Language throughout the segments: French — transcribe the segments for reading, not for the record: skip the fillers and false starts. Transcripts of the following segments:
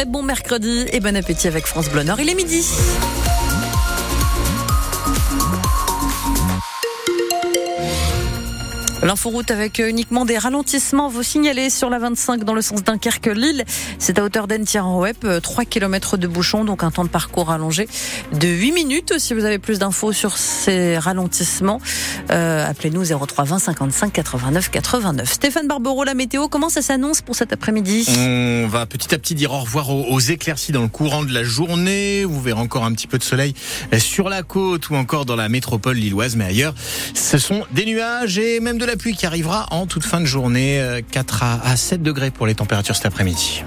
Très bon mercredi et bon appétit avec France Bleu Nord. Il est midi. L'inforoute avec uniquement des ralentissements vous signalez sur la 25 dans le sens Dunkerque-Lille. C'est à hauteur d'Ennes-Thiers-en-Web, 3 km de bouchon, donc un temps de parcours allongé de 8 minutes. Si vous avez plus d'infos sur ces ralentissements, appelez-nous 03 20 55 89 89. Stéphane Barbero, la météo, comment ça s'annonce pour cet après-midi? On va petit à petit dire au revoir aux éclaircies dans le courant de la journée. Vous verrez encore un petit peu de soleil sur la côte ou encore dans la métropole lilloise, mais ailleurs, ce sont des nuages et même de la pluie qui arrivera en toute fin de journée, 4 à 7 degrés pour les températures cet après-midi.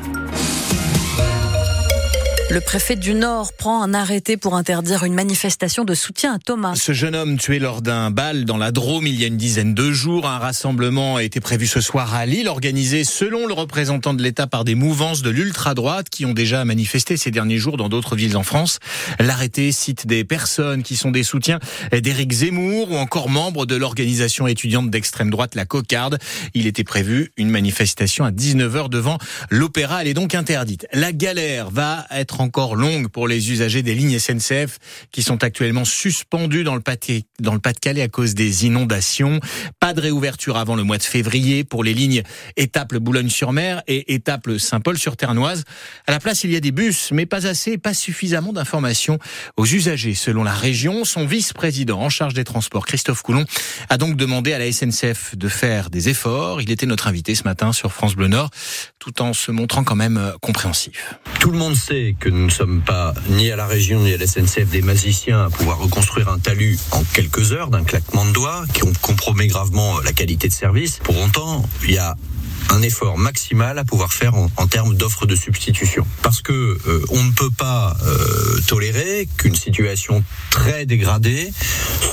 Le préfet du Nord prend un arrêté pour interdire une manifestation de soutien à Thomas. Ce jeune homme tué lors d'un bal dans la Drôme il y a une dizaine de jours. Un rassemblement a été prévu ce soir à Lille, organisé selon le représentant de l'État par des mouvances de l'ultra-droite qui ont déjà manifesté ces derniers jours dans d'autres villes en France. L'arrêté cite des personnes qui sont des soutiens d'Éric Zemmour ou encore membres de l'organisation étudiante d'extrême droite La Cocarde. Il était prévu une manifestation à 19h devant l'Opéra. Elle est donc interdite. La galère va être encore longue pour les usagers des lignes SNCF qui sont actuellement suspendus dans le Pas-de-Calais à cause des inondations. Pas de réouverture avant le mois de février pour les lignes Étaples-Boulogne-sur-Mer et Étaples-Saint-Pol-sur-Ternoise. À la place, il y a des bus, mais pas assez, pas suffisamment d'informations aux usagers. Selon la région, son vice-président en charge des transports, Christophe Coulon, a donc demandé à la SNCF de faire des efforts. Il était notre invité ce matin sur France Bleu Nord, tout en se montrant quand même compréhensif. Tout le monde sait que nous ne sommes pas, ni à la région, ni à la SNCF, des magiciens à pouvoir reconstruire un talus en quelques heures, d'un claquement de doigts, qui compromet gravement la qualité de service. Pour autant, il y a un effort maximal à pouvoir faire en termes d'offres de substitution. Parce que on ne peut pas tolérer qu'une situation très dégradée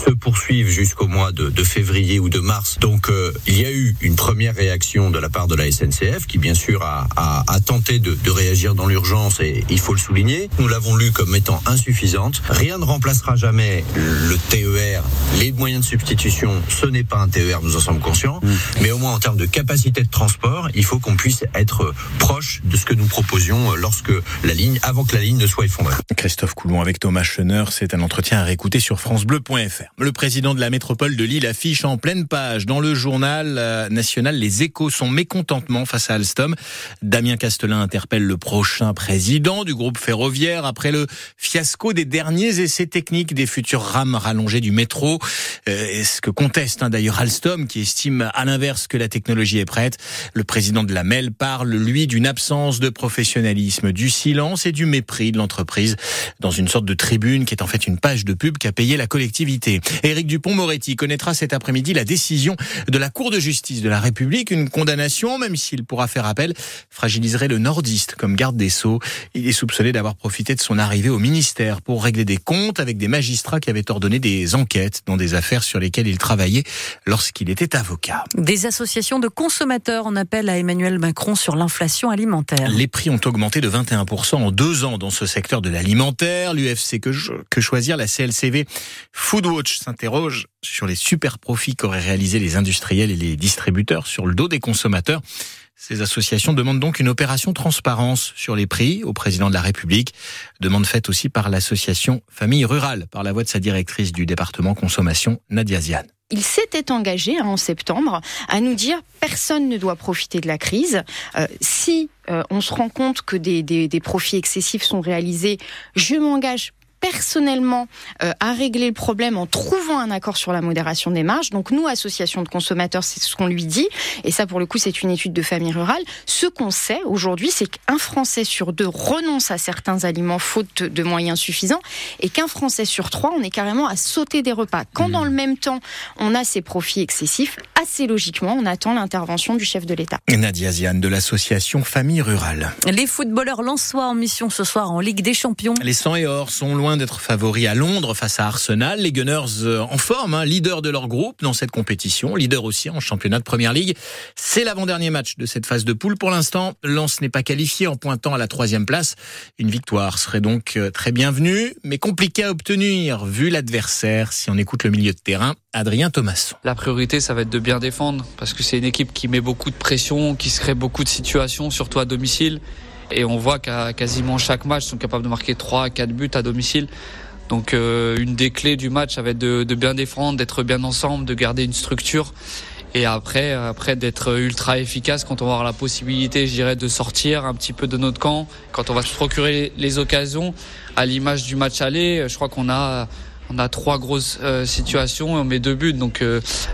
se poursuive jusqu'au mois de février ou de mars. Donc il y a eu une première réaction de la part de la SNCF qui bien sûr a tenté de réagir dans l'urgence et il faut le souligner. Nous l'avons lu comme étant insuffisante. Rien ne remplacera jamais le TER, les moyens de substitution. Ce n'est pas un TER, nous en sommes conscients. Mais au moins en termes de capacité de transport, il faut qu'on puisse être proche de ce que nous proposions avant que la ligne ne soit effondrée. Christophe Coulon avec Thomas Schener, c'est un entretien à réécouter sur francebleu.fr. Le président de la métropole de Lille affiche en pleine page dans le journal national Les Échos son mécontentement face à Alstom. Damien Castelin interpelle le prochain président du groupe ferroviaire après le fiasco des derniers essais techniques des futures rames rallongées du métro. Ce que conteste d'ailleurs Alstom qui estime à l'inverse que la technologie est prête. Le président de la MEL parle, lui, d'une absence de professionnalisme, du silence et du mépris de l'entreprise dans une sorte de tribune qui est en fait une page de pub qu'a payée la collectivité. Éric Dupond-Moretti connaîtra cet après-midi la décision de la Cour de justice de la République. Une condamnation, même s'il pourra faire appel, fragiliserait le nordiste comme garde des Sceaux. Il est soupçonné d'avoir profité de son arrivée au ministère pour régler des comptes avec des magistrats qui avaient ordonné des enquêtes dans des affaires sur lesquelles il travaillait lorsqu'il était avocat. Des associations de consommateurs en appel à Emmanuel Macron sur l'inflation alimentaire. Les prix ont augmenté de 21% en 2 ans dans ce secteur de l'alimentaire. L'UFC que choisir, la CLCV Foodwatch s'interroge sur les super profits qu'auraient réalisés les industriels et les distributeurs sur le dos des consommateurs. Ces associations demandent donc une opération transparence sur les prix au président de la République. Demande faite aussi par l'association Famille Rurale, par la voix de sa directrice du département consommation, Nadia Ziane. Il s'était engagé en septembre à nous dire « personne ne doit profiter de la crise ». Si on se rend compte que des profits excessifs sont réalisés, je m'engage personnellement à régler le problème en trouvant un accord sur la modération des marges. Donc nous, association de consommateurs, c'est ce qu'on lui dit. Et ça, pour le coup, c'est une étude de Famille Rurale. Ce qu'on sait aujourd'hui, c'est qu'un Français sur 2 renonce à certains aliments faute de moyens suffisants et qu'un Français sur 3, on est carrément à sauter des repas. Quand dans le même temps, on a ces profits excessifs, assez logiquement, on attend l'intervention du chef de l'État. Nadia Ziane de l'association Famille Rurale. Les footballeurs lensois en mission ce soir en Ligue des Champions. Les 100 et or sont loin d'être favoris à Londres face à Arsenal. Les Gunners en forme, leader de leur groupe dans cette compétition, leader aussi en championnat de Premier League. C'est l'avant-dernier match de cette phase de poule. Pour l'instant, Lens n'est pas qualifié en pointant à la 3e place. Une victoire serait donc très bienvenue, mais compliquée à obtenir vu l'adversaire. Si on écoute le milieu de terrain, Adrien Thomas. La priorité, ça va être de bien défendre parce que c'est une équipe qui met beaucoup de pression, qui se crée beaucoup de situations, surtout à domicile. Et on voit qu'à quasiment chaque match, ils sont capables de marquer 3 à 4 buts à domicile. Donc une des clés du match, ça va être de bien défendre, d'être bien ensemble, de garder une structure. Et après d'être ultra efficace quand on va avoir la possibilité, je dirais, de sortir un petit peu de notre camp, quand on va se procurer les occasions, à l'image du match aller, je crois qu'on a... On a 3 grosses situations et on met 2 buts. Donc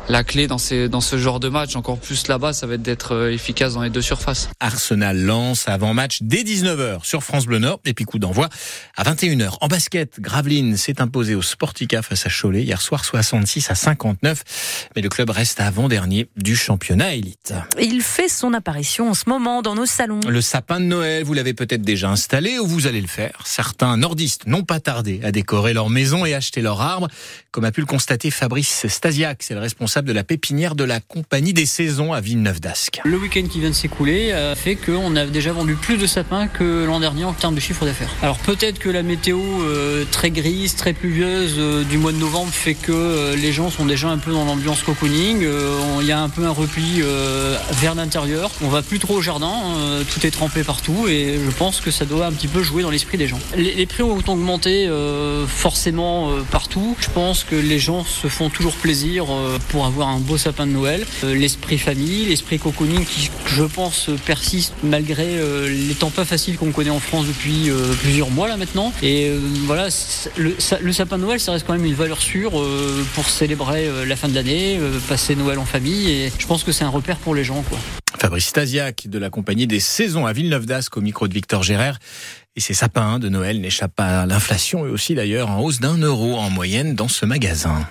la clé dans ce genre de match, encore plus là-bas, ça va être d'être efficace dans les deux surfaces. Arsenal-Lens, avant-match dès 19h sur France Bleu Nord. Et puis coup d'envoi à 21h. En basket, Gravelines s'est imposé au Sportica face à Cholet hier soir, 66 à 59. Mais le club reste avant-dernier du championnat élite. Il fait son apparition en ce moment dans nos salons. Le sapin de Noël, vous l'avez peut-être déjà installé ou vous allez le faire. Certains nordistes n'ont pas tardé à décorer leur maison et acheter leur arbre, comme a pu le constater Fabrice Stasiak, c'est le responsable de la pépinière de la Compagnie des Saisons à Villeneuve-d'Ascq. Le week-end qui vient de s'écouler a fait qu'on a déjà vendu plus de sapins que l'an dernier en termes de chiffre d'affaires. Alors peut-être que la météo très grise, très pluvieuse du mois de novembre fait que les gens sont déjà un peu dans l'ambiance cocooning, il y a un peu un repli vers l'intérieur, on va plus trop au jardin, tout est trempé partout et je pense que ça doit un petit peu jouer dans l'esprit des gens. Les prix ont augmenté forcément partout. Je pense que les gens se font toujours plaisir pour avoir un beau sapin de Noël. L'esprit famille, l'esprit cocooning qui, je pense, persiste malgré les temps pas faciles qu'on connaît en France depuis plusieurs mois là maintenant. Et voilà, le sapin de Noël, ça reste quand même une valeur sûre pour célébrer la fin de l'année, passer Noël en famille. Et je pense que c'est un repère pour les gens, quoi. Fabrice Stasiak de la Compagnie des Saisons à Villeneuve-d'Ascq au micro de Victor Gérard. Et ces sapins de Noël n'échappent pas à l'inflation et aussi d'ailleurs en hausse d'€1 en moyenne dans ce magasin.